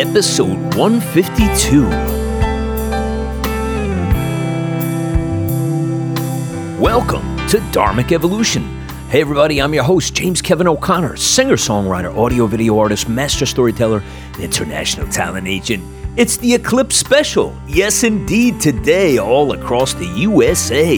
episode 152. Welcome to Dharmic Evolution. Hey everybody, I'm your host, James Kevin O'Connor, singer-songwriter, audio-video artist, master storyteller, and international talent agent. It's the Eclipse Special. Yes, indeed, today all across the USA.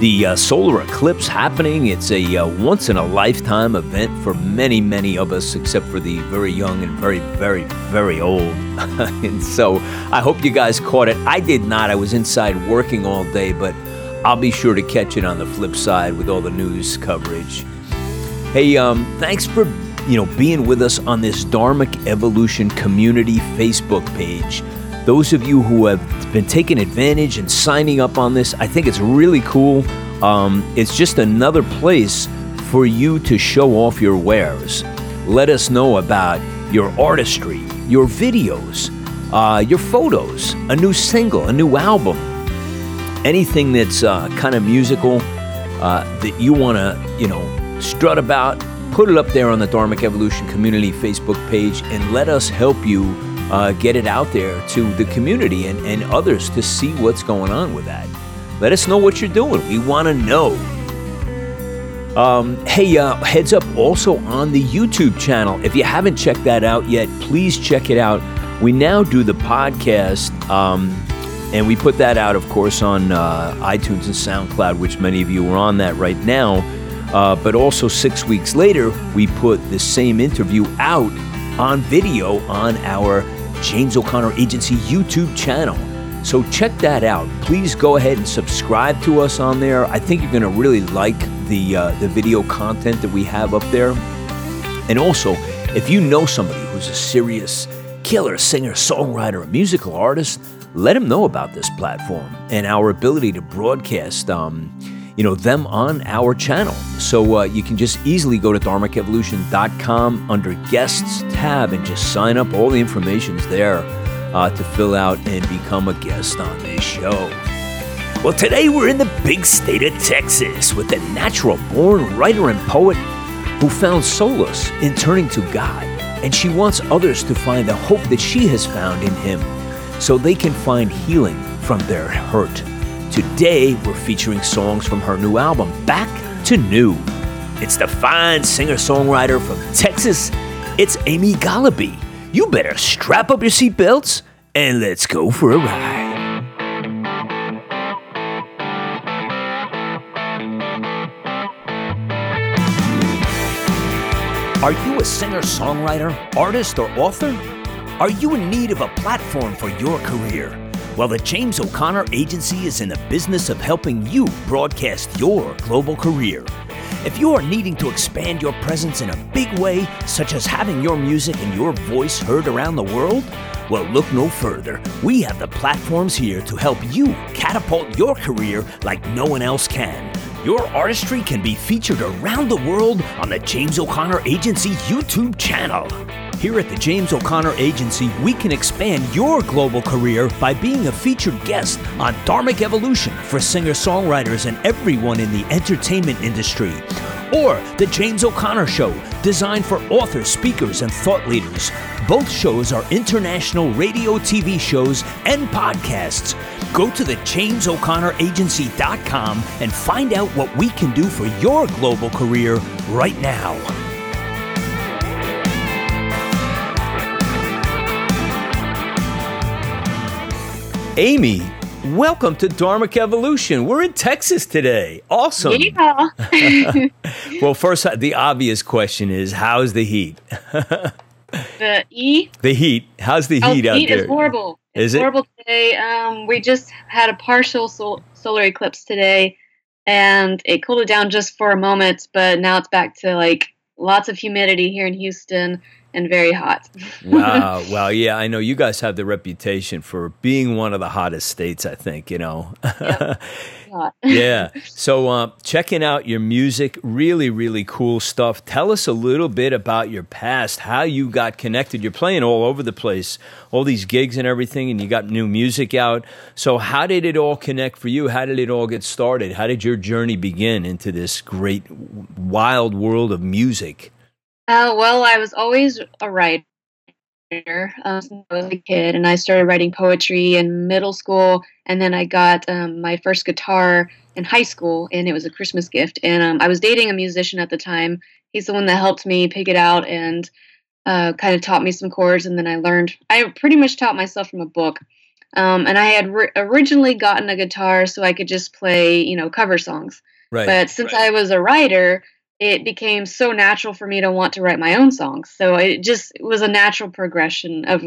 The solar eclipse happening. It's a once-in-a-lifetime event for many, many of us, except for the very young and very, very, very old. And so I hope you guys caught it. I did not. I was inside working all day, but I'll be sure to catch it on the flip side with all the news coverage. Hey, thanks for being with us on this Dharmic Evolution Community Facebook page. Those of you who have been taking advantage and signing up on this, I think it's really cool. It's just another place for you to show off your wares. Let us know about your artistry, your videos, your photos, a new single, a new album, anything that's kind of musical that you want to, strut about. Put it up there on the Dharmic Evolution Community Facebook page and let us help you get it out there to the community and others to see what's going on with that. Let us know what you're doing. We want to know. Hey, heads up also on the YouTube channel. If you haven't checked that out yet, please check it out. We now do the podcast, and we put that out, of course, on iTunes and SoundCloud, which many of you are on that right now. But also 6 weeks later, we put the same interview out on video on our James O'Connor Agency YouTube channel. So check that out. Please go ahead and subscribe to us on there. I think you're going to really like the video content that we have up there. And also, if you know somebody who's a serious killer singer, songwriter, musical artist, let them know about this platform and our ability to broadcast them on our channel. So you can just easily go to dharmicevolution.com under Guests tab and just sign up. All the information's there to fill out and become a guest on this show. Well, today we're in the big state of Texas with a natural-born writer and poet who found solace in turning to God, and she wants others to find the hope that she has found in Him so they can find healing from their hurt. Today, we're featuring songs from her new album, Back to New. It's the fine singer-songwriter from Texas. It's Amy Goloby. You better strap up your seatbelts and let's go for a ride. Are you a singer-songwriter, artist, or author? Are you in need of a platform for your career? Well, the James O'Connor Agency is in the business of helping you broadcast your global career. If you are needing to expand your presence in a big way, such as having your music and your voice heard around the world, well, look no further. We have the platforms here to help you catapult your career like no one else can. Your artistry can be featured around the world on the James O'Connor Agency YouTube channel. Here at the James O'Connor Agency, we can expand your global career by being a featured guest on Dharmic Evolution for singer-songwriters and everyone in the entertainment industry. Or The James O'Connor Show, designed for authors, speakers, and thought leaders. Both shows are international radio, TV shows, and podcasts. Go to thejamesoconnoragency.com and find out what we can do for your global career right now. Amy, welcome to Dharmic Evolution. We're in Texas today. Awesome. Yeah. Well, first, the obvious question is, how's the heat? The heat. How's the heat out there? The heat is horrible. It's horrible today. We just had a partial solar eclipse today, and it cooled it down just for a moment, but now it's back to, lots of humidity here in Houston and very hot. Wow. Well, yeah, I know you guys have the reputation for being one of the hottest states, I think, Yep. Yeah. So checking out your music, really, really cool stuff. Tell us a little bit about your past, how you got connected. You're playing all over the place, all these gigs and everything, and you got new music out. So how did it all connect for you? How did it all get started? How did your journey begin into this great, wild world of music? Well, I was always a writer. writer since I was a kid, and I started writing poetry in middle school, and then I got my first guitar in high school, and it was a Christmas gift, and I was dating a musician at the time. He's the one that helped me pick it out and kind of taught me some chords, and then I pretty much taught myself from a book. And I had originally gotten a guitar so I could just play, cover songs. Right. But since I was a writer, it became so natural for me to want to write my own songs. So it was a natural progression of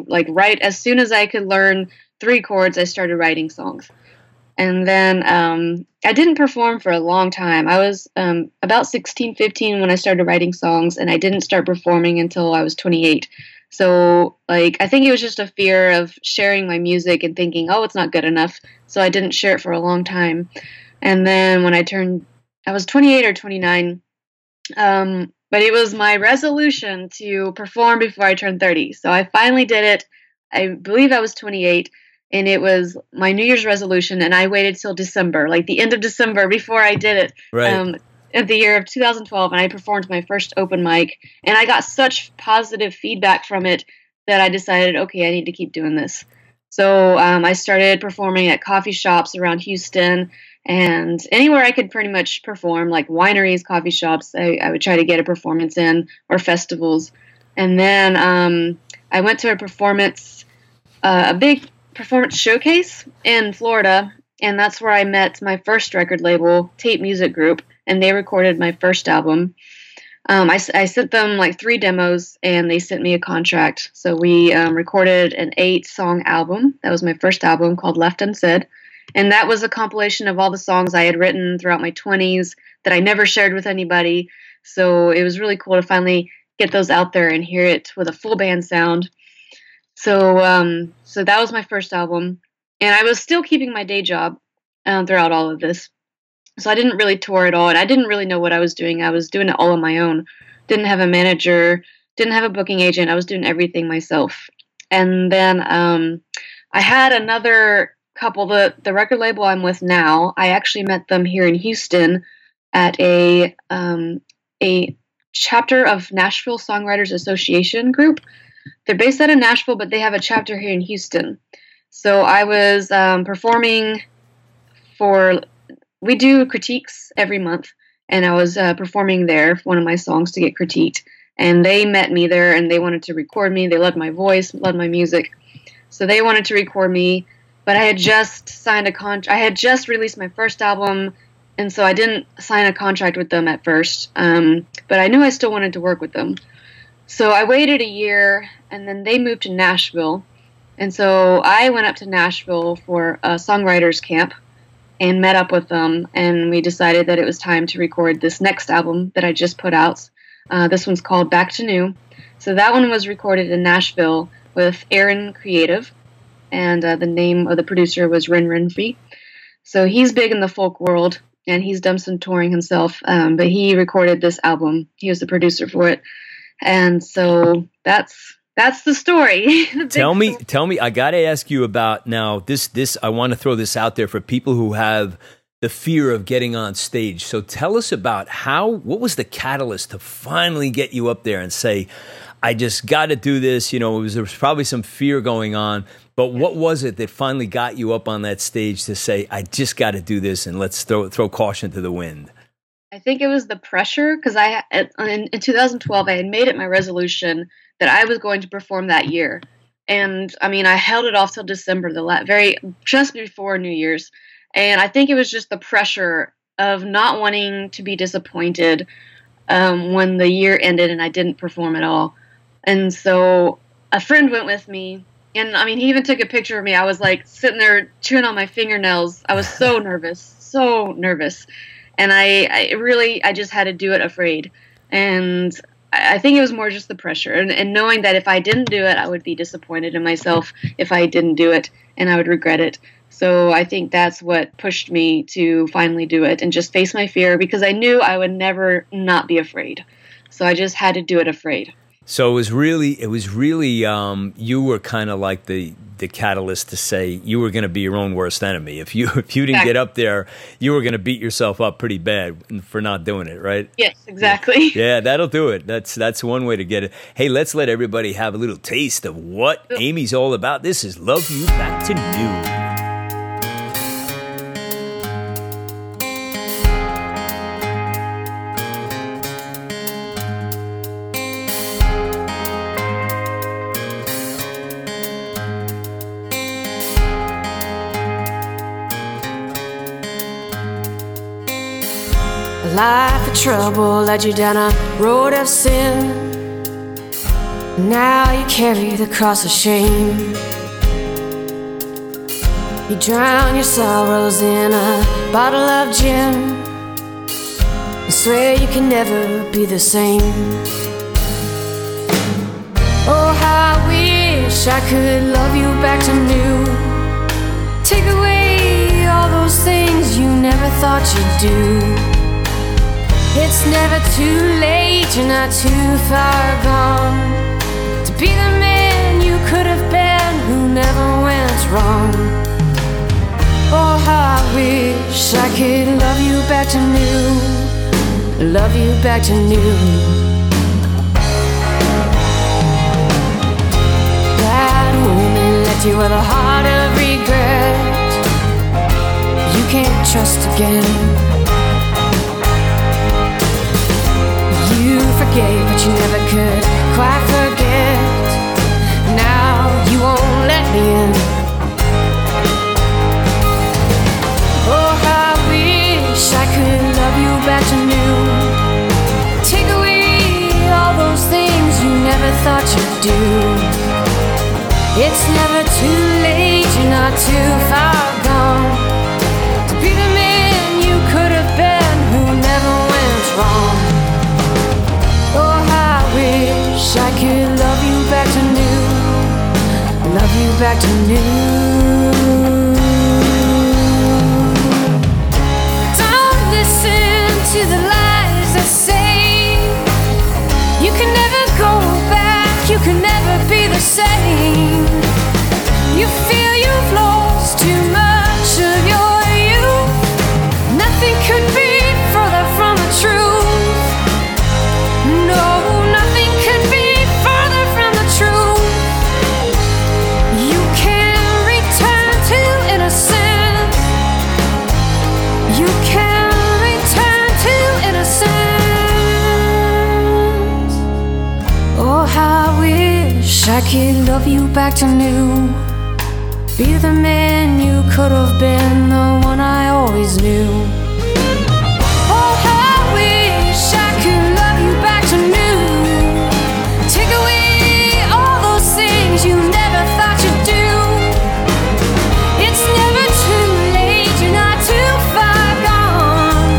as soon as I could learn three chords, I started writing songs. And then I didn't perform for a long time. I was about 16, 15 when I started writing songs, and I didn't start performing until I was 28. So, I think it was just a fear of sharing my music and thinking, oh, it's not good enough. So I didn't share it for a long time. And then when I was 28 or 29, but it was my resolution to perform before I turned 30. So I finally did it. I believe I was 28, and it was my New Year's resolution. And I waited till December, the end of December before I did it. Right. At the year of 2012, and I performed my first open mic, and I got such positive feedback from it that I decided, okay, I need to keep doing this. So I started performing at coffee shops around Houston and anywhere I could pretty much perform, like wineries, coffee shops. I would try to get a performance in, or festivals. And then I went to a big performance showcase in Florida, and that's where I met my first record label, Tate Music Group. And they recorded my first album. I sent them three demos, and they sent me a contract. So we recorded an 8-song album. That was my first album, called Left Unsaid. And that was a compilation of all the songs I had written throughout my 20s that I never shared with anybody. So it was really cool to finally get those out there and hear it with a full band sound. So so that was my first album. And I was still keeping my day job throughout all of this. So I didn't really tour at all, and I didn't really know what I was doing. I was doing it all on my own. Didn't have a manager, didn't have a booking agent. I was doing everything myself. And then I had another couple, the record label I'm with now. I actually met them here in Houston at a chapter of Nashville Songwriters Association group. They're based out of Nashville, but they have a chapter here in Houston. So I was performing for... We do critiques every month, and I was performing there for one of my songs to get critiqued, and they met me there, and they wanted to record me. They loved my voice, loved my music, so they wanted to record me, but I had just signed a contract. I had just released my first album, and so I didn't sign a contract with them at first, but I knew I still wanted to work with them. So I waited a year, and then they moved to Nashville, and so I went up to Nashville for a songwriters camp, and met up with them, and we decided that it was time to record this next album that I just put out. This one's called Back to New. So that one was recorded in Nashville with Aaron Creative, and the name of the producer was Ren Renfrey. So he's big in the folk world, and he's done some touring himself, but he recorded this album. He was the producer for it. And so that's the story. Tell me, I got to ask you about now this, I want to throw this out there for people who have the fear of getting on stage. So tell us about what was the catalyst to finally get you up there and say, I just got to do this. There was probably some fear going on, but what was it that finally got you up on that stage to say, I just got to do this and let's throw caution to the wind? I think it was the pressure, because in 2012, I had made it my resolution that I was going to perform that year. And I held it off till December, just before New Year's. And I think it was just the pressure of not wanting to be disappointed when the year ended and I didn't perform at all. And so a friend went with me, and he even took a picture of me. I was sitting there chewing on my fingernails. I was so nervous. And I just had to do it afraid. And I think it was more just the pressure and knowing that if I didn't do it, I would be disappointed in myself if I didn't do it, and I would regret it. So I think that's what pushed me to finally do it and just face my fear, because I knew I would never not be afraid. So I just had to do it afraid. So it was really you were kind of like the catalyst to say you were going to be your own worst enemy. If you didn't get up there, you were going to beat yourself up pretty bad for not doing it, right? Yes, exactly. Yeah, that'll do it. That's one way to get it. Hey, let's let everybody have a little taste of what Amy's all about. This is Love You Back to You. Life of trouble led you down a road of sin. Now you carry the cross of shame. You drown your sorrows in a bottle of gin. You swear you can never be the same. Oh, how I wish I could love you back to new. Take away all those things you never thought you'd do. It's never too late, you're not too far gone to be the man you could have been who never went wrong. Oh, how I wish I could love you back to new. Love you back to new. That woman left you with a heart of regret. You can't trust again. You forgave, but you never could quite forget. Now you won't let me in. Oh, I wish I could love you back to new. Take away all those things you never thought you'd do. It's never too late, you're not too far gone to be the man you could have been who never went wrong. Wish I could love you back to new. Love you back to new. Don't listen to the lies that say you can never go back, you can never be the same. You feel you've lost too much of your youth. Nothing could be further from the truth. No, nothing could be further from the truth. You can return to innocence. You can return to innocence. Oh, how I wish I could love you back to new. Be the man you could have been, the one I always knew. Oh, how I wish I could love you back to new. You never thought you'd do. It's never too late, you're not too far gone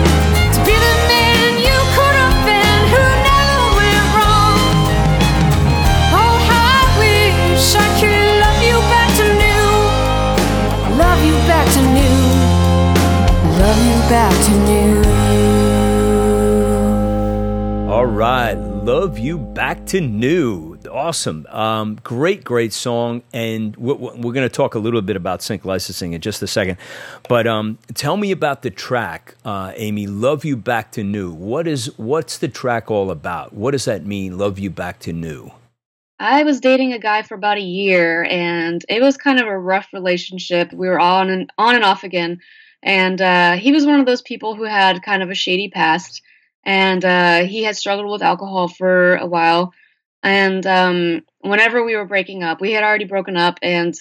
to be the man you could have been who never went wrong. Oh, I wish I could love you back to new. Love you back to new. Love you back to new. All right, love you back to new. Awesome. Great song. And we're going to talk a little bit about sync licensing in just a second. But tell me about the track, Amy, Love You Back to New. What's the track all about? What does that mean, Love You Back to New? I was dating a guy for about a year, and it was kind of a rough relationship. We were on and off again. And he was one of those people who had kind of a shady past. And he had struggled with alcohol for a while. And whenever we were breaking up, we had already broken up, and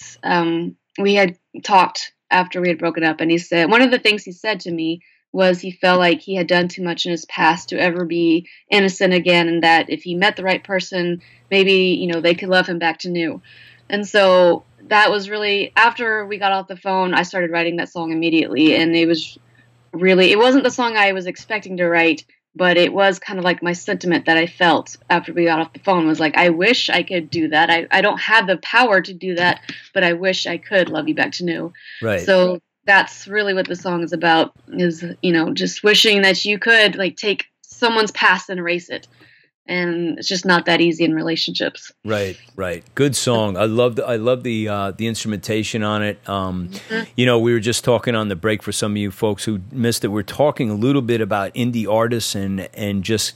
we had talked after we had broken up. And he said, one of the things he said to me was he felt like he had done too much in his past to ever be innocent again, and that if he met the right person, maybe, they could love him back to new. And so that was really, after we got off the phone, I started writing that song immediately. And it wasn't the song I was expecting to write, but it was kind of like my sentiment that I felt after we got off the phone was like, I wish I could do that. I don't have the power to do that, but I wish I could love you back to new. Right. So that's really what the song is about is, just wishing that you could like take someone's past and erase it. and it's just not that easy in relationships. Right, right. Good song. I love the instrumentation on it. You know, we were just talking on the break for some of you folks who missed it. We're talking a little bit about indie artists and just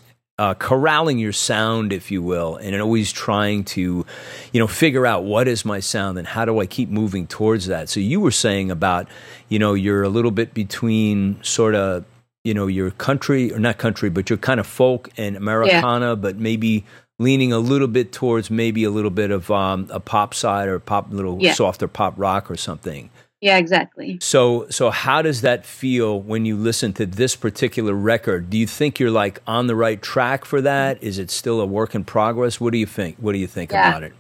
corralling your sound, if you will, and always trying to, you know, figure out what is my sound and how do I keep moving towards that. So you were saying about, you know, you're a little bit between sort of, you know, your country, or not country, but your kind of folk and Americana, yeah, but maybe leaning a little bit towards maybe a little bit of a pop side or pop, little yeah, softer pop rock or something. Yeah, exactly. So how does that feel when you listen to this particular record? Do you think you're like on the right track for that? Is it still a work in progress? What do you think? What do you think about it?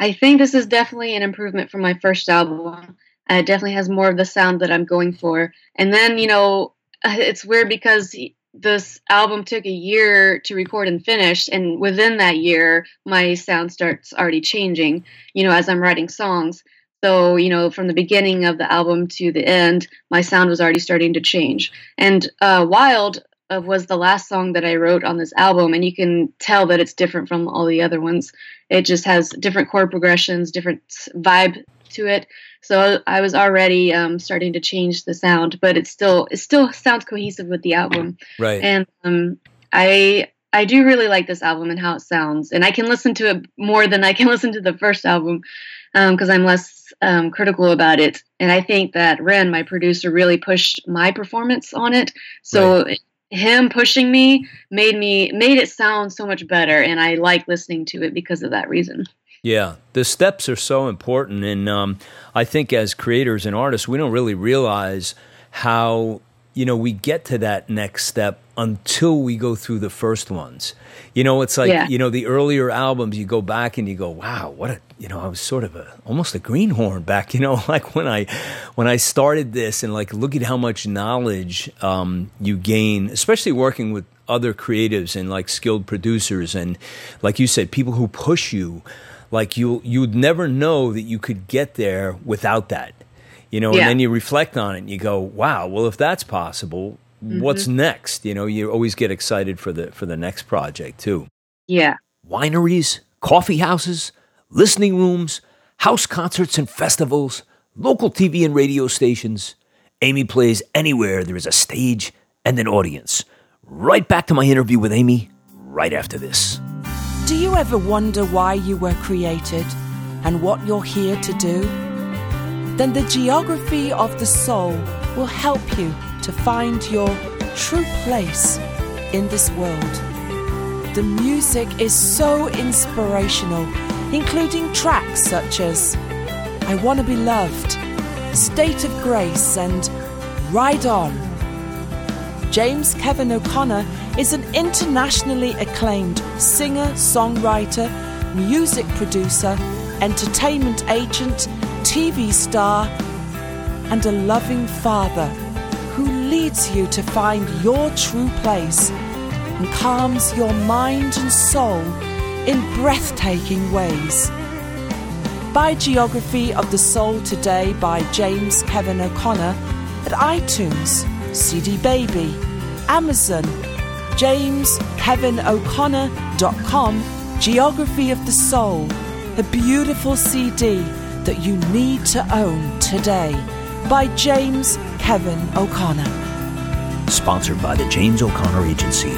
I think this is definitely an improvement from my first album. It definitely has more of the sound that I'm going for. And then, you know, it's weird because this album took a year to record and finish. And within that year, my sound starts already changing, you know, as I'm writing songs. So, you know, from the beginning of the album to the end, my sound was already starting to change. And Wild was the last song that I wrote on this album, and you can tell that it's different from all the other ones. It just has different chord progressions, different vibe to it. So I was already starting to change the sound, but it still sounds cohesive with the album. Right. And I do really like this album and how it sounds, and I can listen to it more than I can listen to the first album, because I'm less critical about it. And I think that Ren, my producer, really pushed my performance on it. So right, him pushing me made it sound so much better. And I like listening to it because of that reason. Yeah, the steps are so important. And I think as creators and artists, we don't really realize how, you know, we get to that next step until we go through the first ones. You know, it's like, yeah, you know, the earlier albums, you go back and you go, wow, what a, you know, I was sort of almost a greenhorn back, you know, like when I started this, and like, look at how much knowledge you gain, especially working with other creatives and like skilled producers. And like you said, people who push you, like you'd never know that you could get there without that, you know, yeah. And then you reflect on it and you go, wow, well, if that's possible, mm-hmm, what's next? You know, you always get excited for the next project too. Yeah. Wineries, coffee houses, listening rooms, house concerts and festivals, local TV and radio stations. Amy plays anywhere there is a stage and an audience. Right back to my interview with Amy right after this. Do you ever wonder why you were created and what you're here to do? Then the geography of the soul will help you to find your true place in this world. The music is so inspirational, including tracks such as I Wanna Be Loved, State of Grace, and Ride On. James Kevin O'Connor is an internationally acclaimed singer, songwriter, music producer, entertainment agent, TV star, and a loving father who leads you to find your true place and calms your mind and soul in breathtaking ways. Buy Geography of the Soul today by James Kevin O'Connor at iTunes, CD Baby, Amazon, jameskevinoconnor.com. Geography of the Soul, a beautiful CD that you need to own today by James Kevin O'Connor. Sponsored by the James O'Connor Agency.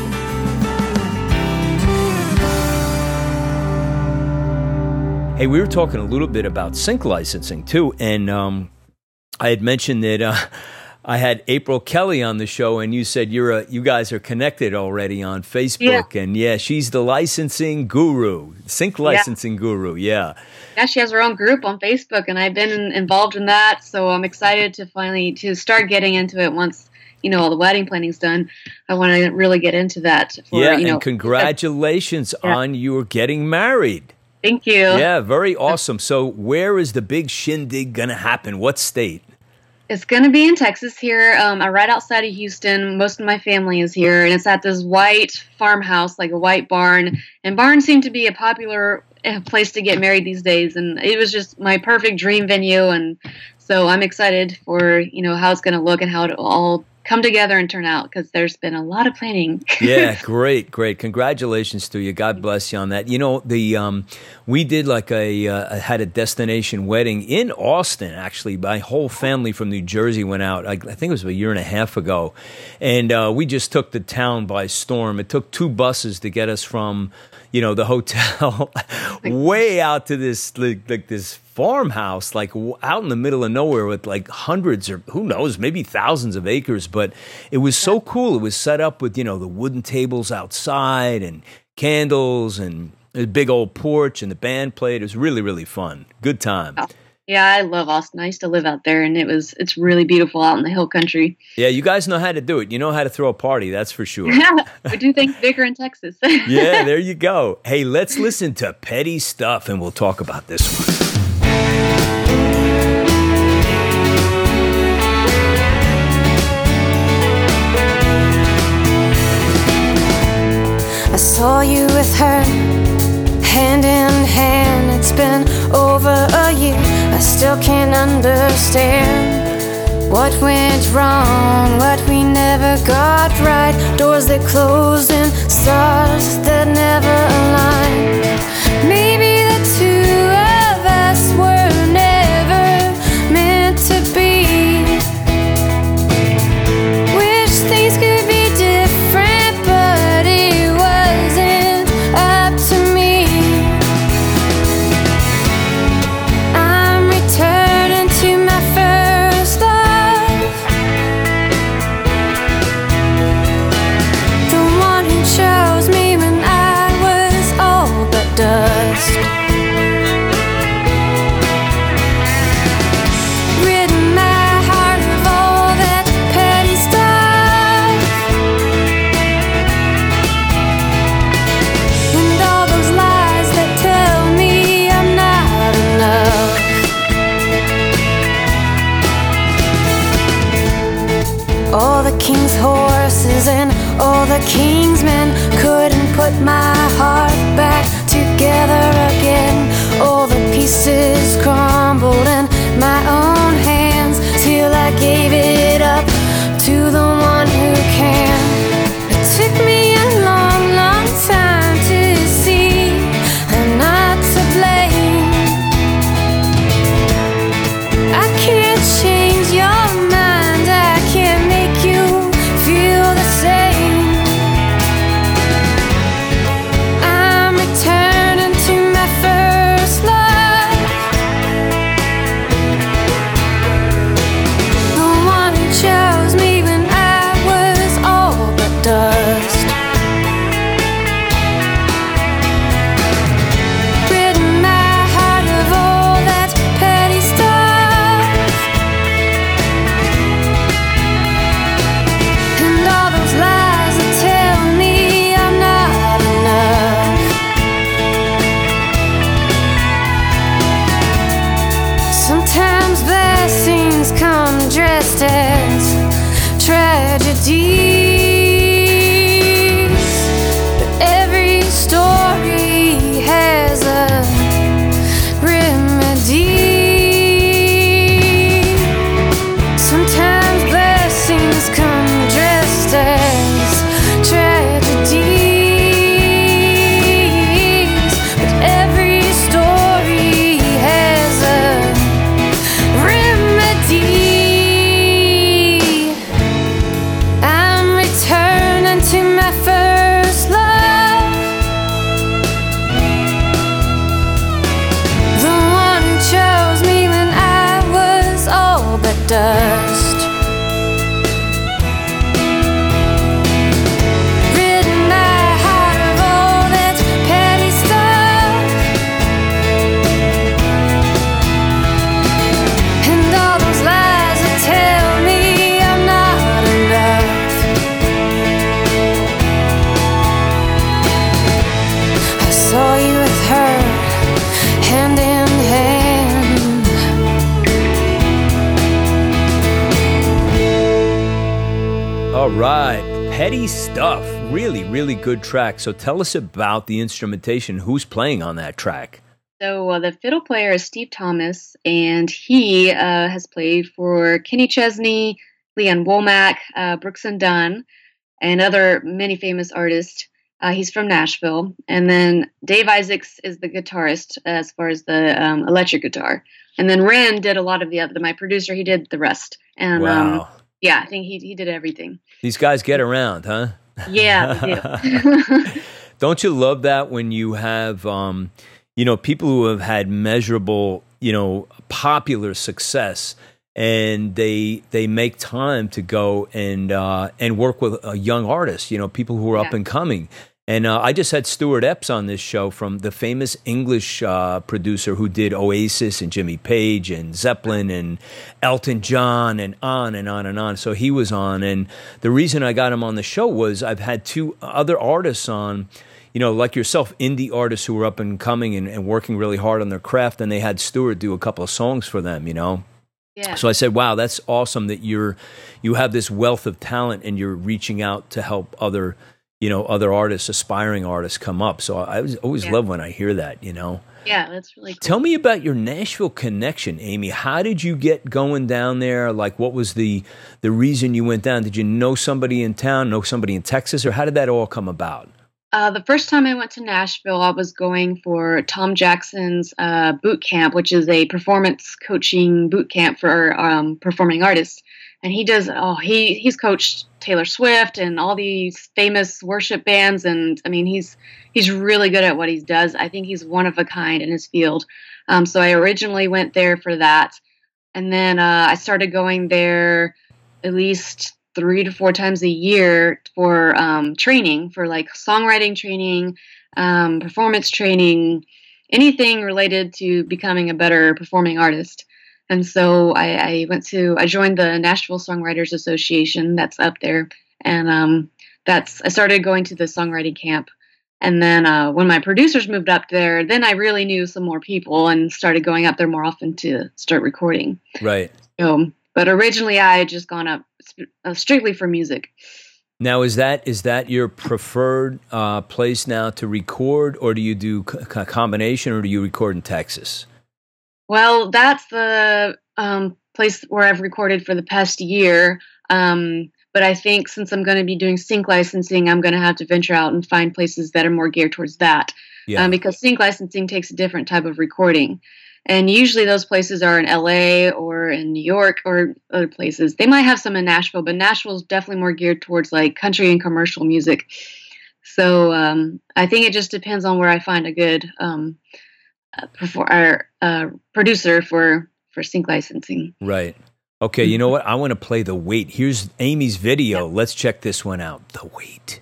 Hey, we were talking a little bit about sync licensing too, and I had mentioned that I had April Kelly on the show, and you said you guys are connected already on Facebook, yeah, and yeah, she's the licensing guru, sync licensing yeah, guru, yeah. Yeah, she has her own group on Facebook, and I've been involved in that, so I'm excited to finally to start getting into it once, you know, all the wedding planning's done. I want to really get into that. For, yeah, you know, and congratulations on your getting married. Thank you. Yeah, very awesome. So where is the big shindig going to happen? What state? It's going to be in Texas here, right outside of Houston. Most of my family is here, and it's at this white farmhouse, like a white barn. And barns seem to be a popular place to get married these days, and it was just my perfect dream venue. And so I'm excited for, you know, how it's going to look and how it all come together and turn out, because there's been a lot of planning. Yeah, great, great. Congratulations to you. God bless you on that. You know, we did like had a destination wedding in Austin, actually. My whole family from New Jersey went out. I think it was a year and a half ago. And we just took the town by storm. It took two buses to get us from, you know, the hotel way out to this, like this farmhouse, like out in the middle of nowhere with like hundreds or who knows, maybe thousands of acres. But it was so cool. It was set up with, you know, the wooden tables outside and candles and a big old porch, and the band played. It was really, really fun. Good time. Wow. Yeah, I love Austin. I used to live out there, and it's really beautiful out in the hill country. Yeah, you guys know how to do it. You know how to throw a party, that's for sure. Yeah, we do things bigger in Texas. Yeah, there you go. Hey, let's listen to Petty Stuff, and we'll talk about this one. I saw you with her, hand in hand. It's been over a year. I still can't understand what went wrong, what we never got right. Doors that closed and stars that never aligned. Maybe the two of us were never meant to be. Wish things could be different, but it wasn't up to me. I'm returning to my first love, the one who chose me when I was all but dust. King's horses and all the king's men couldn't put my heart back together again. All the pieces crumbled in my own hands till I gave it up to the one who can. It took me a long, long time to see I'm not to blame. I can't change your mind. Really good track. So tell us about the instrumentation. Who's playing on that track? So the fiddle player is Steve Thomas, and he has played for Kenny Chesney, Leon Womack, Brooks and Dunn, and other many famous artists. He's from Nashville. And then Dave Isaacs is the guitarist as far as the electric guitar. And then Ren did a lot of the other, my producer, he did the rest. And wow. Yeah, I think he did everything. These guys get around, huh? Yeah, they do. Don't you love that when you have, you know, people who have had measurable, you know, popular success, and they make time to go and work with young artists, you know, people who are up and coming. And I just had Stuart Epps on this show, from the famous English producer who did Oasis and Jimmy Page and Zeppelin and Elton John and on and on and on. So he was on. And the reason I got him on the show was I've had two other artists on, you know, like yourself, indie artists who were up and coming and working really hard on their craft. And they had Stuart do a couple of songs for them, you know. Yeah. So I said, wow, that's awesome that you have this wealth of talent and you're reaching out to help other other artists, aspiring artists come up. So I always love when I hear that, you know? Yeah, that's really cool. Tell me about your Nashville connection, Amy. How did you get going down there? Like, what was the reason you went down? Did you know somebody in town, know somebody in Texas, or how did that all come about? The first time I went to Nashville, I was going for Tom Jackson's boot camp, which is a performance coaching boot camp for performing artists. And he does, he's coached Taylor Swift and all these famous worship bands. And I mean, he's really good at what he does. I think he's one of a kind in his field. So I originally went there for that. And then I started going there at least 3 to 4 times a year for training, for like songwriting training, performance training, anything related to becoming a better performing artist. And so I joined the Nashville Songwriters Association that's up there. And I started going to the songwriting camp. And then when my producers moved up there, then I really knew some more people and started going up there more often to start recording. Right. So, but originally I had just gone up strictly for music. Now, is that your preferred place now to record, or do you do a combination, or do you record in Texas? Well, that's the place where I've recorded for the past year. But I think since I'm going to be doing sync licensing, I'm going to have to venture out and find places that are more geared towards that. Yeah. Because sync licensing takes a different type of recording. And usually those places are in LA or in New York or other places. They might have some in Nashville, but Nashville is definitely more geared towards like country and commercial music. So I think it just depends on where I find a good producer for sync licensing. Right. Okay, you know what? I want to play The Weight. Here's Amy's video. Yeah. Let's check this one out. The Weight.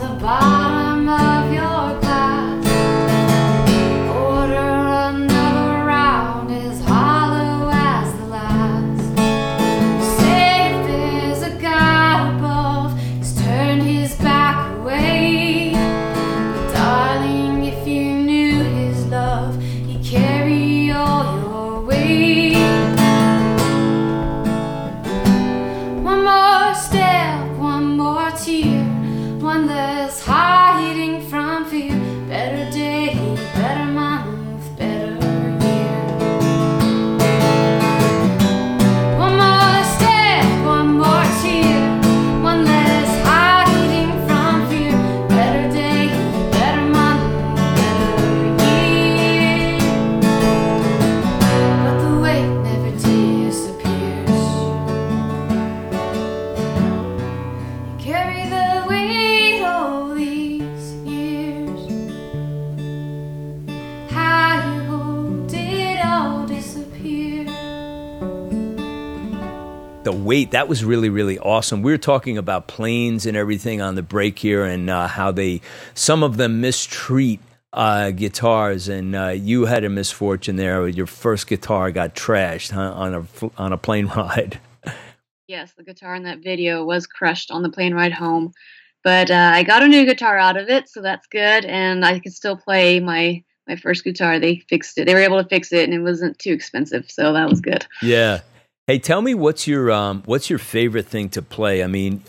The bottom of your glass. The Weight, that was really, really awesome. We were talking about planes and everything on the break here, and how some of them mistreat guitars, and you had a misfortune there. Your first guitar got trashed, huh, on a plane ride. Yes, the guitar in that video was crushed on the plane ride home, but I got a new guitar out of it, so that's good, and I can still play my first guitar. They fixed it. They were able to fix it, and it wasn't too expensive, so that was good. Yeah. Hey, tell me what's your favorite thing to play? I mean,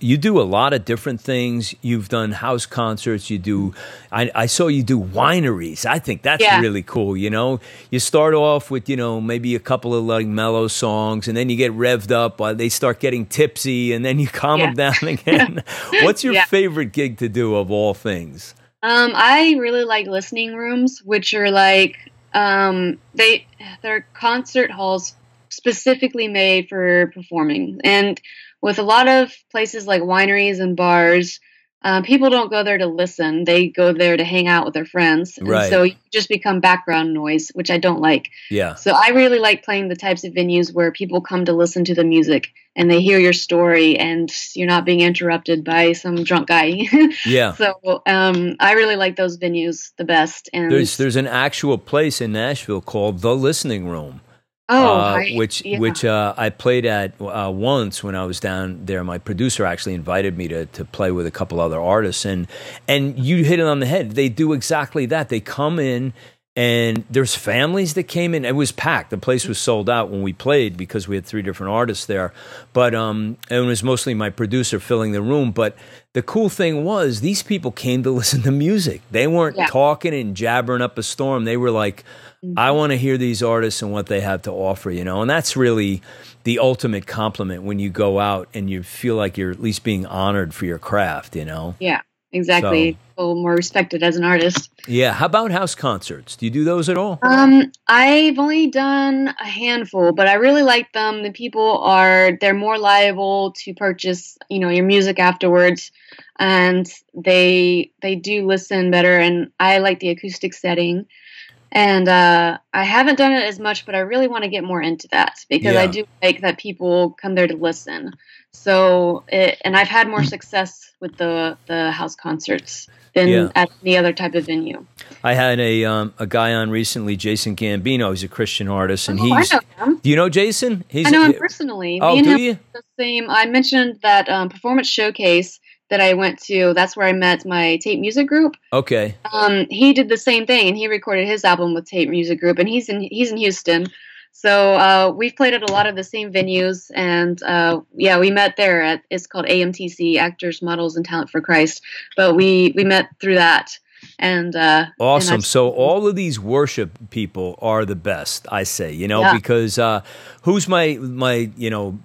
you do a lot of different things. You've done house concerts. You do. I saw you do wineries. I think that's really cool. You know, you start off with maybe a couple of like mellow songs, and then you get revved up. They start getting tipsy, and then you calm them down again. What's your favorite gig to do of all things? I really like listening rooms, which are like they're concert halls specifically made for performing. And with a lot of places like wineries and bars, people don't go there to listen. They go there to hang out with their friends. Right. And so you just become background noise, which I don't like. Yeah. So I really like playing the types of venues where people come to listen to the music and they hear your story and you're not being interrupted by some drunk guy. Yeah. So I really like those venues the best. And there's an actual place in Nashville called The Listening Room. Which I played at once when I was down there. My producer actually invited me to play with a couple other artists, and you hit it on the head. They do exactly that. They come in, and there's families that came in. It was packed. The place was sold out when we played because we had three different artists there. But and it was mostly my producer filling the room. But the cool thing was these people came to listen to music. They weren't talking and jabbering up a storm. They were like, I want to hear these artists and what they have to offer, and that's really the ultimate compliment when you go out and you feel like you're at least being honored for your craft, Yeah, exactly. So, more respected as an artist. Yeah. How about house concerts? Do you do those at all? I've only done a handful, but I really like them. The people they're more liable to purchase, your music afterwards, and they do listen better. And I like the acoustic setting. And I haven't done it as much, but I really want to get more into that because I do like that people come there to listen. So, and I've had more success with the house concerts than at the other type of venue. I had a guy on recently, Jason Gambino. He's a Christian artist, and do you know Jason? I know him personally. Oh, do you? The same. I mentioned that performance showcase that I went to, that's where I met my Tate Music Group. Okay. He did the same thing, and he recorded his album with Tate Music Group, and he's in Houston. So we've played at a lot of the same venues, and we met there. It's called AMTC, Actors, Models, and Talent for Christ. But we met through that. And awesome. And so all of these worship people are the best, I say, because who's my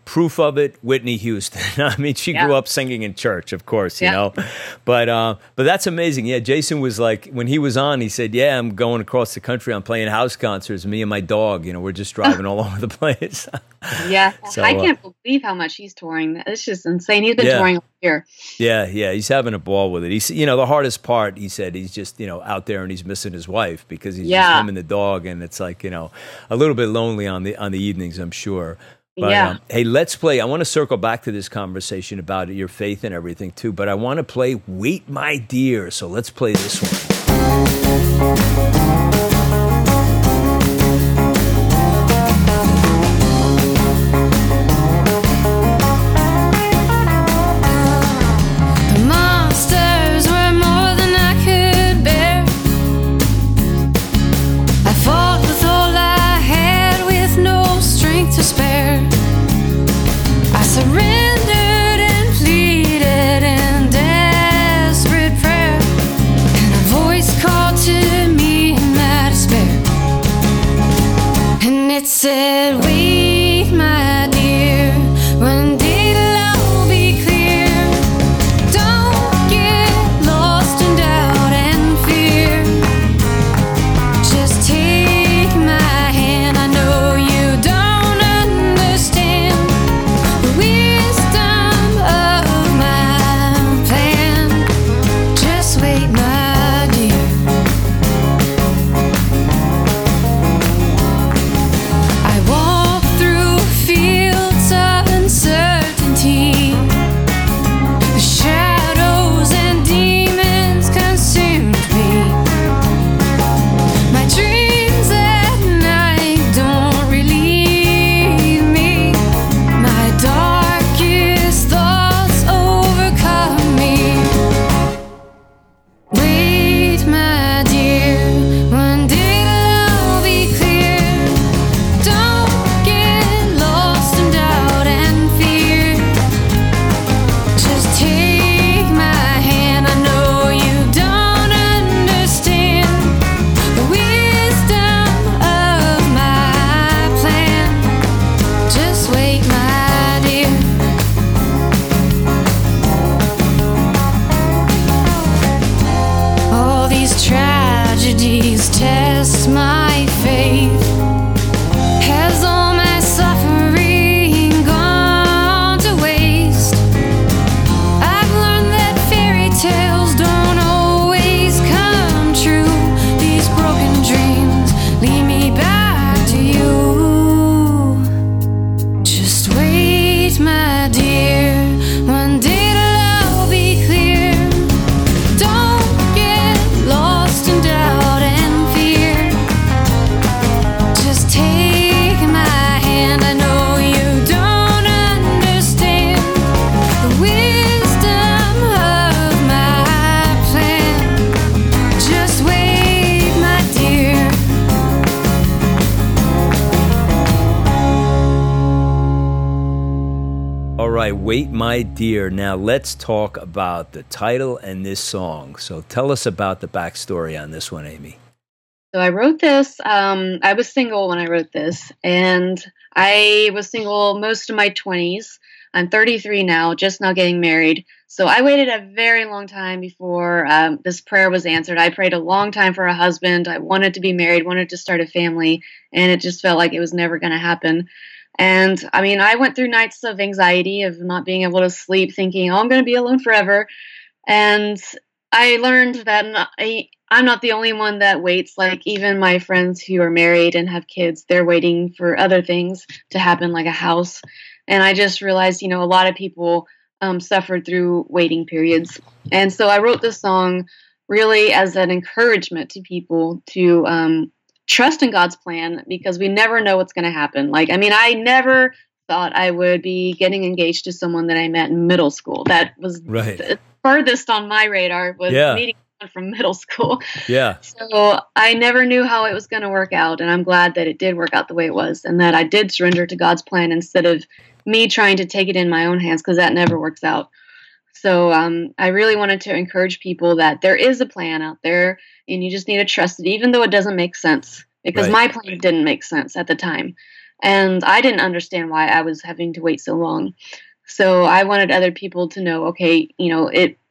proof of it? Whitney Houston. I mean, she grew up singing in church, of course, but that's amazing. Yeah, Jason was like, when he was on, he said, I'm going across the country. I'm playing house concerts. Me and my dog, we're just driving all over the place. Yeah. So, I can't believe how much he's touring. It's just insane. He's been touring all year. Yeah. He's having a ball with it. He's, the hardest part, he said, he's just, out there and he's missing his wife because he's just him and the dog. And it's like, a little bit lonely on the evenings, I'm sure. But, hey, let's play. I want to circle back to this conversation about your faith and everything too, but I want to play Wait My Dear. So let's play this one. Through All right, Wait My Dear. Now let's talk about the title and this song. So tell us about the backstory on this one, Amy. So I wrote this. I was single when I wrote this, and I was single most of my 20s. I'm 33 now, just now getting married. So I waited a very long time before this prayer was answered. I prayed a long time for a husband. I wanted to be married, wanted to start a family, and it just felt like it was never going to happen. And I mean, I went through nights of anxiety, of not being able to sleep, thinking, oh, I'm going to be alone forever. And I learned that I'm not the only one that waits. Like, even my friends who are married and have kids, they're waiting for other things to happen, like a house. And I just realized, you know, a lot of people suffered through waiting periods. And so I wrote this song really as an encouragement to people to trust in God's plan, because we never know what's going to happen. Like, I mean, I never thought I would be getting engaged to someone that I met in middle school. That was right. The furthest on my radar was meeting from middle school. Yeah. So I never knew how it was going to work out, and I'm glad that it did work out the way it was, and that I did surrender to God's plan instead of me trying to take it in my own hands, because that never works out. So I really wanted to encourage people that there is a plan out there, and you just need to trust it, even though it doesn't make sense, because my plan didn't make sense at the time, and I didn't understand why I was having to wait so long. So I wanted other people to know, okay, you know,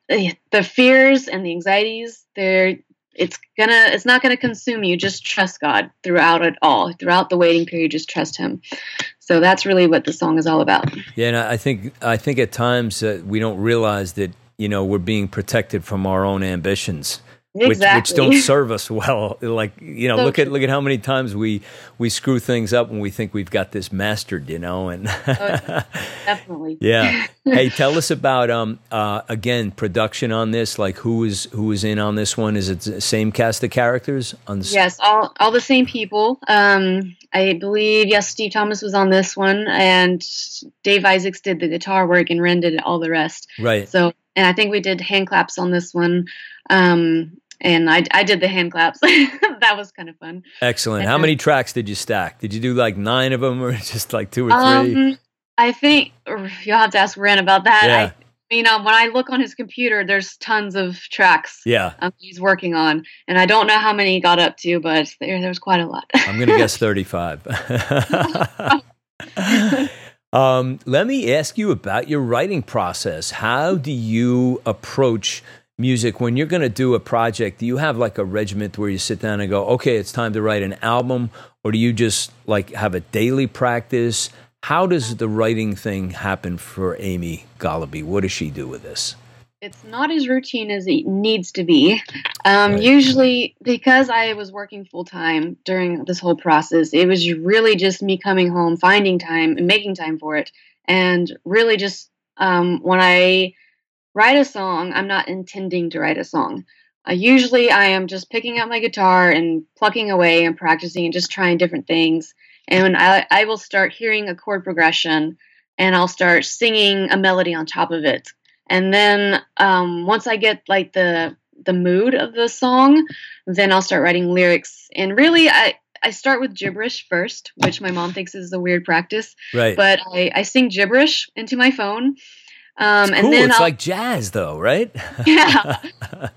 the fears and the anxieties, it's not gonna consume you. Just trust God throughout it all, throughout the waiting period. Just trust Him. So that's really what the song is all about. Yeah, and I think at times we don't realize that, you know, we're being protected from our own ambitions, which don't serve us well. Like, you know, so look at how many times we screw things up when we think we've got this mastered, you know. And definitely, yeah. Hey, tell us about again, production on this. Like, who is in on this one? Is it the same cast of characters? Yes, all the same people. I believe Steve Thomas was on this one, and Dave Isaacs did the guitar work, and Ren did all the rest. Right. So, and I think we did hand claps on this one. And I did the hand claps. That was kind of fun. Excellent. How many tracks did you stack? Did you do like 9 of them, or just like 2 or 3? I think you'll have to ask Ren about that. Yeah. When I look on his computer, there's tons of tracks he's working on. And I don't know how many he got up to, but there's quite a lot. I'm going to guess 35. Let me ask you about your writing process. How do you approach music when you're going to do a project? Do you have like a regiment where you sit down and go, okay, it's time to write an album, or do you just like have a daily practice? How does the writing thing happen for Amy Goloby? What does she do with this? It's not as routine as it needs to be. Usually, because I was working full time during this whole process, it was really just me coming home, finding time and making time for it. And really just when I write a song, I'm not intending to write a song. Usually I am just picking up my guitar and plucking away and practicing and just trying different things. And I will start hearing a chord progression, and I'll start singing a melody on top of it. And then once I get like the mood of the song, then I'll start writing lyrics. And really I start with gibberish first, which my mom thinks is a weird practice. Right. But I sing gibberish into my phone. It's cool. And then it's like jazz though, right? Yeah.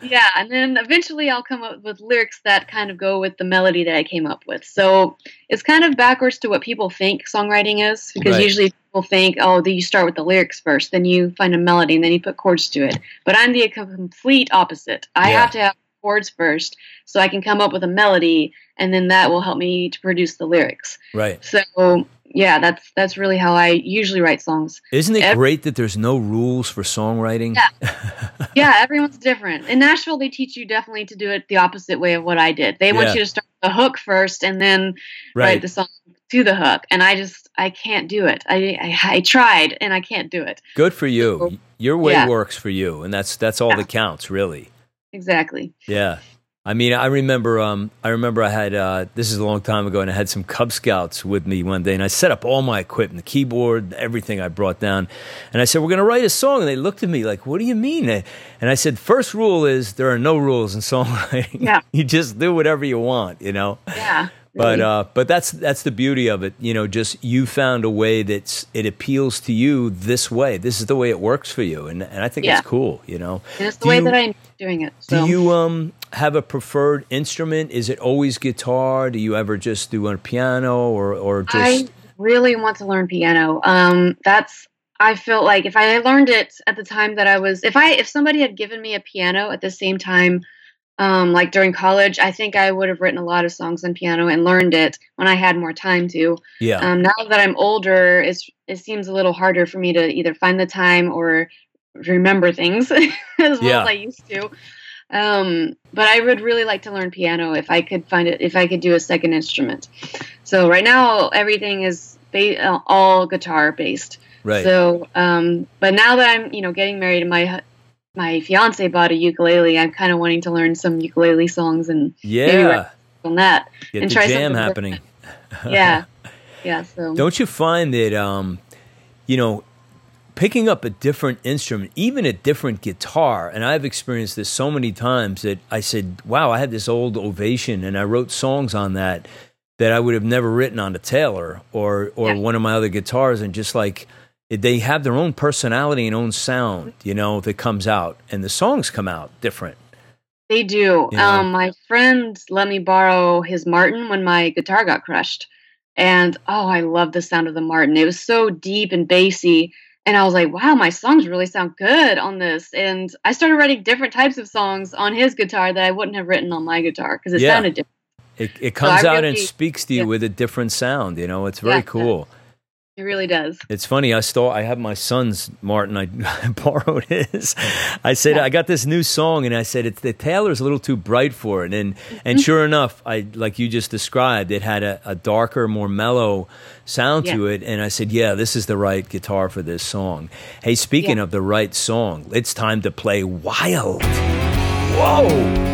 Yeah. And then eventually I'll come up with lyrics that kind of go with the melody that I came up with. So it's kind of backwards to what people think songwriting is, because usually people think, oh, you start with the lyrics first, then you find a melody, and then you put chords to it. But I'm the complete opposite. I have to have chords first so I can come up with a melody, and then that will help me to produce the lyrics. Right. So yeah, that's really how I usually write songs. Isn't it great that there's no rules for songwriting? Yeah. Yeah, everyone's different. In Nashville, they teach you definitely to do it the opposite way of what I did. They want you to start the hook first and then write the song to the hook. And I can't do it. I tried, and I can't do it. Good for you. So, your way works for you, and that's all that counts, really. Exactly. Yeah. I mean, I remember I had, this is a long time ago, and I had some Cub Scouts with me one day, and I set up all my equipment, the keyboard, everything I brought down. And I said, we're going to write a song. And they looked at me like, what do you mean? And I said, first rule is there are no rules in songwriting. Yeah. You just do whatever you want, you know? Yeah. But that's the beauty of it. You know, just you found a way that's, it appeals to you this way. This is the way it works for you. And I think it's cool, you know. And it's the way that I'm doing it. So. Do you have a preferred instrument? Is it always guitar? Do you ever just do a piano or just? I really want to learn piano. I feel like if I learned it at the time that I was, if somebody had given me a piano at the same time, like during college, I think I would have written a lot of songs on piano and learned it when I had more time to. Yeah. Now that I'm older, it seems a little harder for me to either find the time or remember things as well as I used to. But I would really like to learn piano if I could find it, if I could do a second instrument. So right now everything is all guitar based. Right. So, but now that I'm, getting married and my fiance bought a ukulele, I'm kind of wanting to learn some ukulele songs and maybe on that get and the try jam happening. Yeah. So don't you find that, picking up a different instrument, even a different guitar, and I've experienced this so many times that I said, wow, I had this old Ovation and I wrote songs on that I would have never written on a Taylor or one of my other guitars, and just like, they have their own personality and own sound, that comes out, and the songs come out different. They do. My friend let me borrow his Martin when my guitar got crushed, and I love the sound of the Martin. It was so deep and bassy, and I was like, wow, my songs really sound good on this. And I started writing different types of songs on his guitar that I wouldn't have written on my guitar because it sounded different. It comes out and speaks to you with a different sound. It's very cool. It really does. It's funny. I have my son's Martin. I borrowed his. I said, I got this new song, and I said, the Taylor's a little too bright for it. And sure enough, like you just described, it had a darker, more mellow sound to it. And I said, this is the right guitar for this song. Hey, speaking of the right song, it's time to play Wild. Whoa.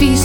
Feet.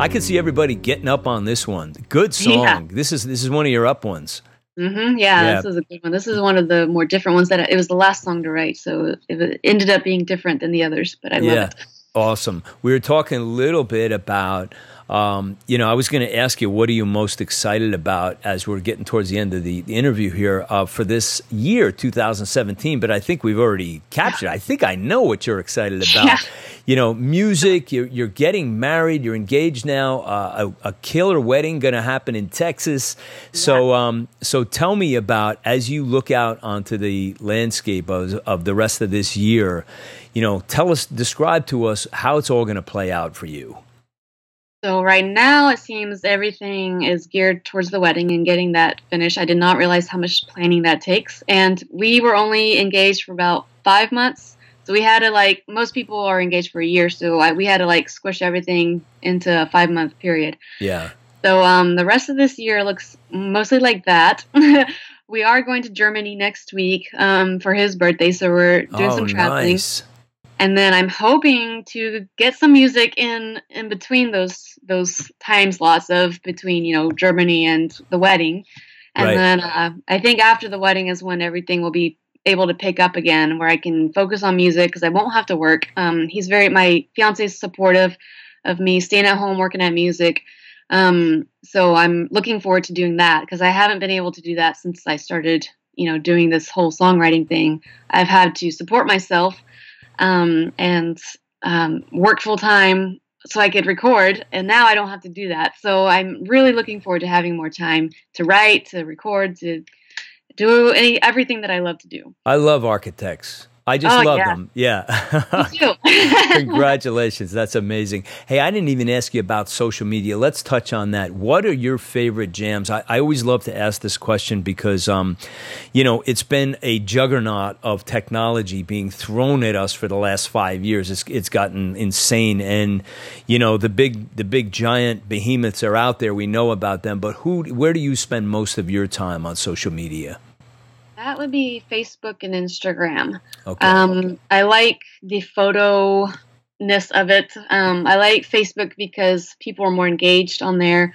I could see everybody getting up on this one. Good song. Yeah. This is one of your up ones. Mm-hmm. Yeah, this is a good one. This is one of the more different ones. It was the last song to write, so it ended up being different than the others, but I love it. Awesome. We were talking a little bit about, I was going to ask you, what are you most excited about as we're getting towards the end of the interview here for this year, 2017, but I think we've already captured it. I think I know what you're excited about. Yeah. Music, you're getting married, you're engaged now, a killer wedding going to happen in Texas. Yeah. So tell me about, as you look out onto the landscape of the rest of this year, describe to us how it's all going to play out for you. So right now, it seems everything is geared towards the wedding and getting that finished. I did not realize how much planning that takes. And we were only engaged for about 5 months. So we had to, most people are engaged for a year. So we had to, squish everything into a 5-month period. Yeah. So the rest of this year looks mostly like that. We are going to Germany next week for his birthday. So we're doing some traveling. Nice. And then I'm hoping to get some music in between those time slots of between, Germany and the wedding. And then I think after the wedding is when everything will be able to pick up again, where I can focus on music because I won't have to work. My fiance is supportive of me staying at home, working at music. So I'm looking forward to doing that because I haven't been able to do that since I started, doing this whole songwriting thing. I've had to support myself. And work full time so I could record. And now I don't have to do that. So I'm really looking forward to having more time to write, to record, to do everything that I love to do. I love architects. I just love them. Yeah. Me too. Congratulations. That's amazing. Hey, I didn't even ask you about social media. Let's touch on that. What are your favorite jams? I always love to ask this question because, it's been a juggernaut of technology being thrown at us for the last 5 years. It's gotten insane. And, the big giant behemoths are out there. We know about them. But where do you spend most of your time on social media? That would be Facebook and Instagram. Okay. I like the photo-ness of it. I like Facebook because people are more engaged on there.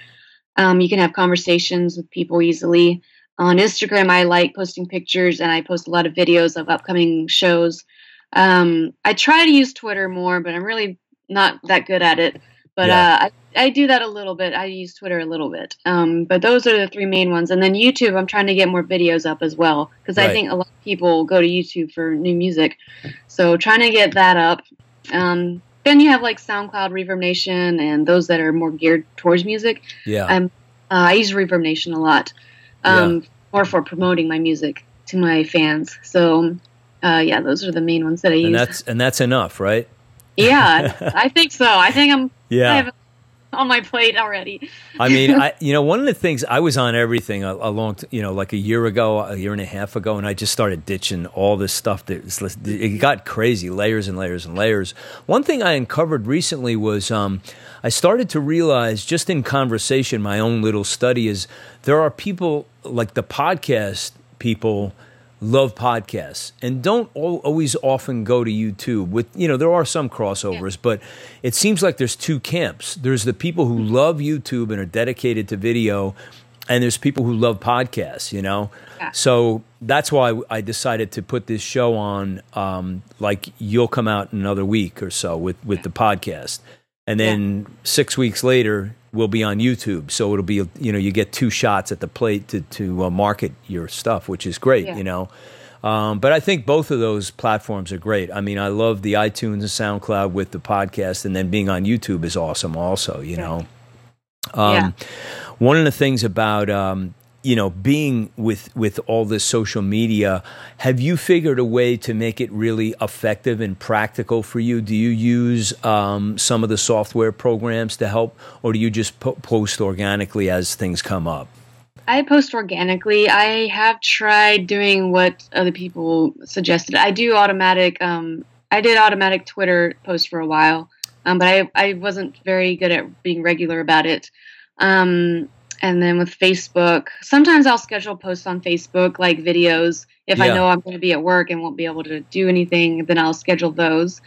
You can have conversations with people easily. On Instagram, I like posting pictures, and I post a lot of videos of upcoming shows. I try to use Twitter more, but I'm really not that good at it. But I do that a little bit. I use Twitter a little bit. But those are the three main ones. And then YouTube, I'm trying to get more videos up as well. Because I think a lot of people go to YouTube for new music. So trying to get that up. Then you have SoundCloud, ReverbNation, and those that are more geared towards music. Yeah. I use ReverbNation a lot. More for promoting my music to my fans. So, those are the main ones that I use. And that's enough, right? Yeah, I think so. I think I have on my plate already. I mean, one of the things, I was on everything a year and a half ago, and I just started ditching all this stuff. It got crazy, layers and layers and layers. One thing I uncovered recently was I started to realize, just in conversation, my own little study is there are people, like the podcast people, love podcasts and don't always often go to YouTube with, there are some crossovers, but it seems like there's two camps. There's the people who love YouTube and are dedicated to video, and there's people who love podcasts, Yeah. So that's why I decided to put this show on, you'll come out in another week or so with the podcast. And then 6 weeks later, we'll be on YouTube. So it'll be, you get two shots at the plate to market your stuff, which is great, But I think both of those platforms are great. I mean, I love the iTunes and SoundCloud with the podcast, and then being on YouTube is awesome also, know. One of the things about... being with all this social media, have you figured a way to make it really effective and practical for you? Do you use some of the software programs to help, or do you just post organically as things come up? I post organically. I have tried doing what other people suggested. I do automatic. I did automatic Twitter posts for a while, but I wasn't very good at being regular about it. And then with Facebook, sometimes I'll schedule posts on Facebook, like videos. If I know I'm going to be at work and won't be able to do anything, then I'll schedule those.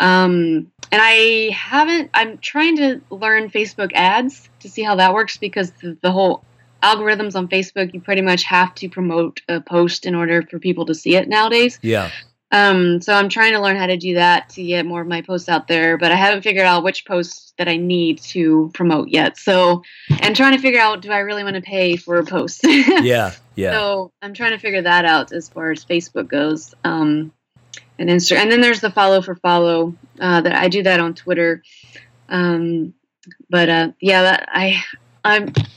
And I'm trying to learn Facebook ads to see how that works, because the whole algorithms on Facebook, you pretty much have to promote a post in order for people to see it nowadays. Yeah. So I'm trying to learn how to do that to get more of my posts out there, but I haven't figured out which posts that I need to promote yet. So, and trying to figure out, do I really want to pay for a post? Yeah. Yeah. So I'm trying to figure that out as far as Facebook goes. And Instagram. And then there's the follow for follow, that I do that on Twitter. I'm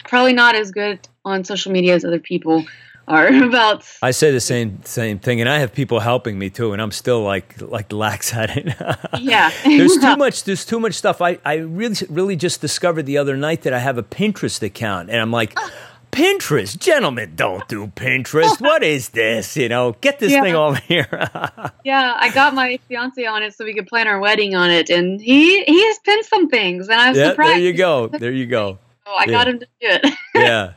probably not as good on social media as other people are about. I say the same thing, and I have people helping me too, and I'm still like lax at it. Yeah. There's too much stuff. I really just discovered the other night that I have a Pinterest account, and I'm like, Pinterest, gentlemen, don't do Pinterest. What is this? You know, get this thing over here. Yeah, I got my fiance on it so we could plan our wedding on it, and he has pinned some things, and I was surprised. There you go. So I got him to do it. Yeah.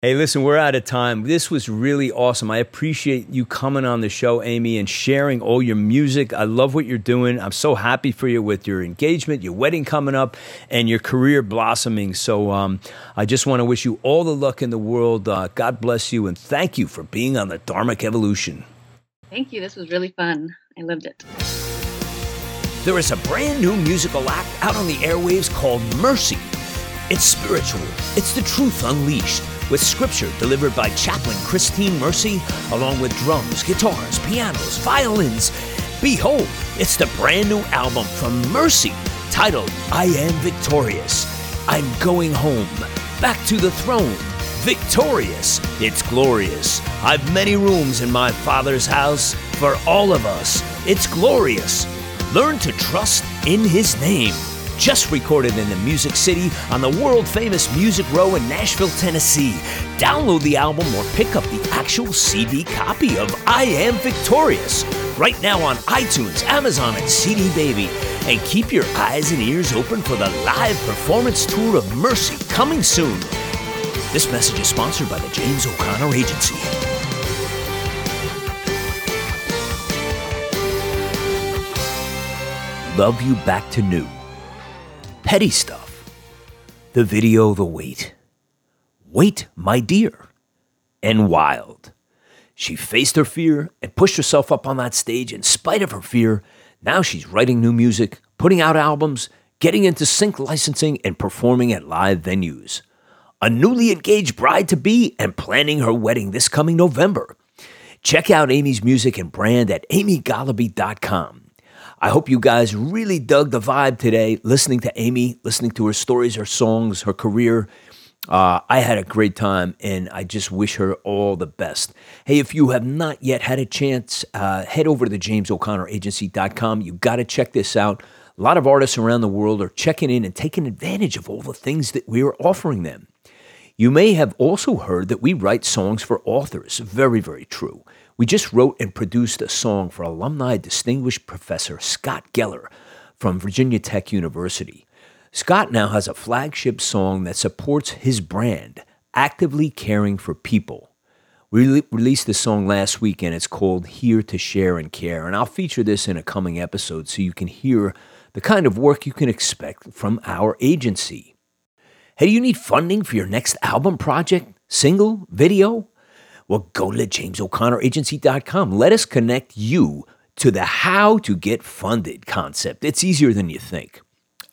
Hey, listen, we're out of time. This was really awesome. I appreciate you coming on the show, Amy, and sharing all your music. I love what you're doing. I'm so happy for you with your engagement, your wedding coming up, and your career blossoming. So I just want to wish you all the luck in the world. God bless you, and thank you for being on the Dharmic Evolution. Thank you. This was really fun. I loved it. There is a brand new musical act out on the airwaves called Mercy. It's spiritual. It's the truth unleashed, with scripture delivered by Chaplain Christine Mercy, along with drums, guitars, pianos, violins. Behold, it's the brand new album from Mercy, titled I Am Victorious. I'm going home, back to the throne, victorious. It's glorious. I've many rooms in my Father's house for all of us. It's glorious. Learn to trust in His name. Just recorded in the Music City on the world-famous Music Row in Nashville, Tennessee. Download the album or pick up the actual CD copy of I Am Victorious right now on iTunes, Amazon, and CD Baby. And keep your eyes and ears open for the live performance tour of Mercy coming soon. This message is sponsored by the James O'Connor Agency. Love You Back to New. Petty Stuff, the video The Weight, Wait My Dear, and Wild. She faced her fear and pushed herself up on that stage in spite of her fear. Now she's writing new music, putting out albums, getting into sync licensing, and performing at live venues. A newly engaged bride-to-be and planning her wedding this coming November. Check out Amy's music and brand at amygoloby.com. I hope you guys really dug the vibe today, listening to Amy, listening to her stories, her songs, her career. I had a great time, and I just wish her all the best. Hey, if you have not yet had a chance, head over to the JamesO'ConnorAgency.com. You've got to check this out. A lot of artists around the world are checking in and taking advantage of all the things that we're offering them. You may have also heard that we write songs for authors. Very, very true. We just wrote and produced a song for alumni distinguished professor Scott Geller from Virginia Tech University. Scott now has a flagship song that supports his brand, Actively Caring for People. We released this song last week, and it's called Here to Share and Care, and I'll feature this in a coming episode so you can hear the kind of work you can expect from our agency. Hey, do you need funding for your next album project, single, video? Well, go to JamesO'ConnorAgency.com. Let us connect you to the how to get funded concept. It's easier than you think.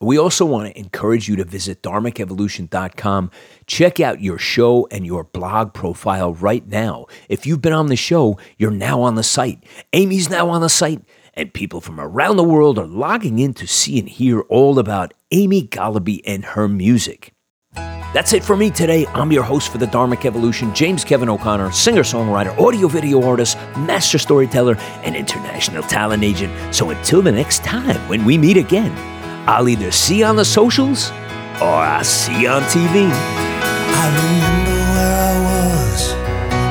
We also want to encourage you to visit dharmicevolution.com. Check out your show and your blog profile right now. If you've been on the show, you're now on the site. Amy's now on the site. And people from around the world are logging in to see and hear all about Amy Goloby and her music. That's it for me today. I'm your host for the Dharmic Evolution, James Kevin O'Connor, singer-songwriter, audio-video artist, master storyteller, and international talent agent. So until the next time when we meet again, I'll either see you on the socials or I'll see you on TV. I remember where I was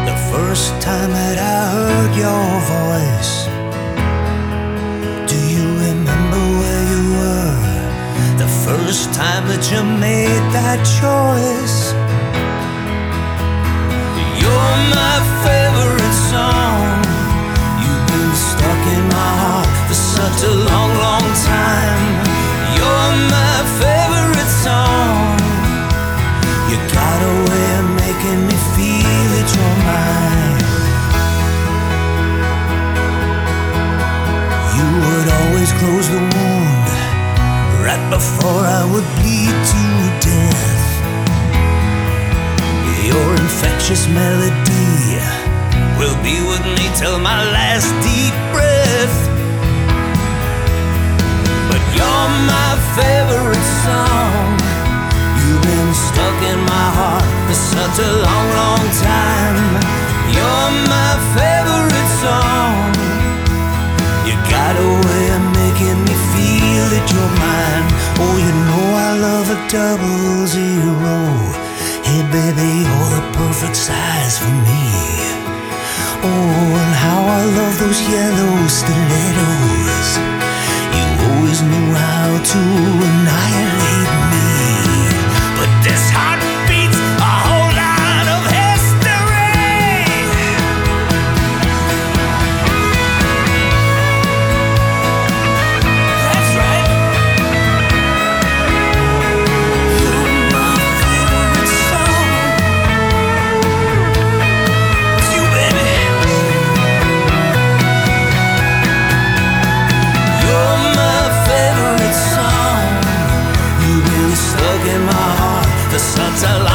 the first time that I heard your voice. Do you remember where you were? The first time that you made that choice. You're my favorite song. You've been stuck in my heart for such a long, long time. always close the wound right before I would bleed to death. Your infectious melody will be with me till my last deep breath. But you're my favorite song. You've been stuck in my heart for such a long, long time. You're my favorite song. You got a way of making me feel that you're mine. Oh, you know I love a 00. Hey, baby, you're the perfect size for me. Oh, and how I love those yellow stilettos. You always knew how to annihilate me. But this heart beats a whole lot of history. That's right. You're my favorite song. It's you, baby. You're my favorite song. You've been stuck in my heart. The sun's alive.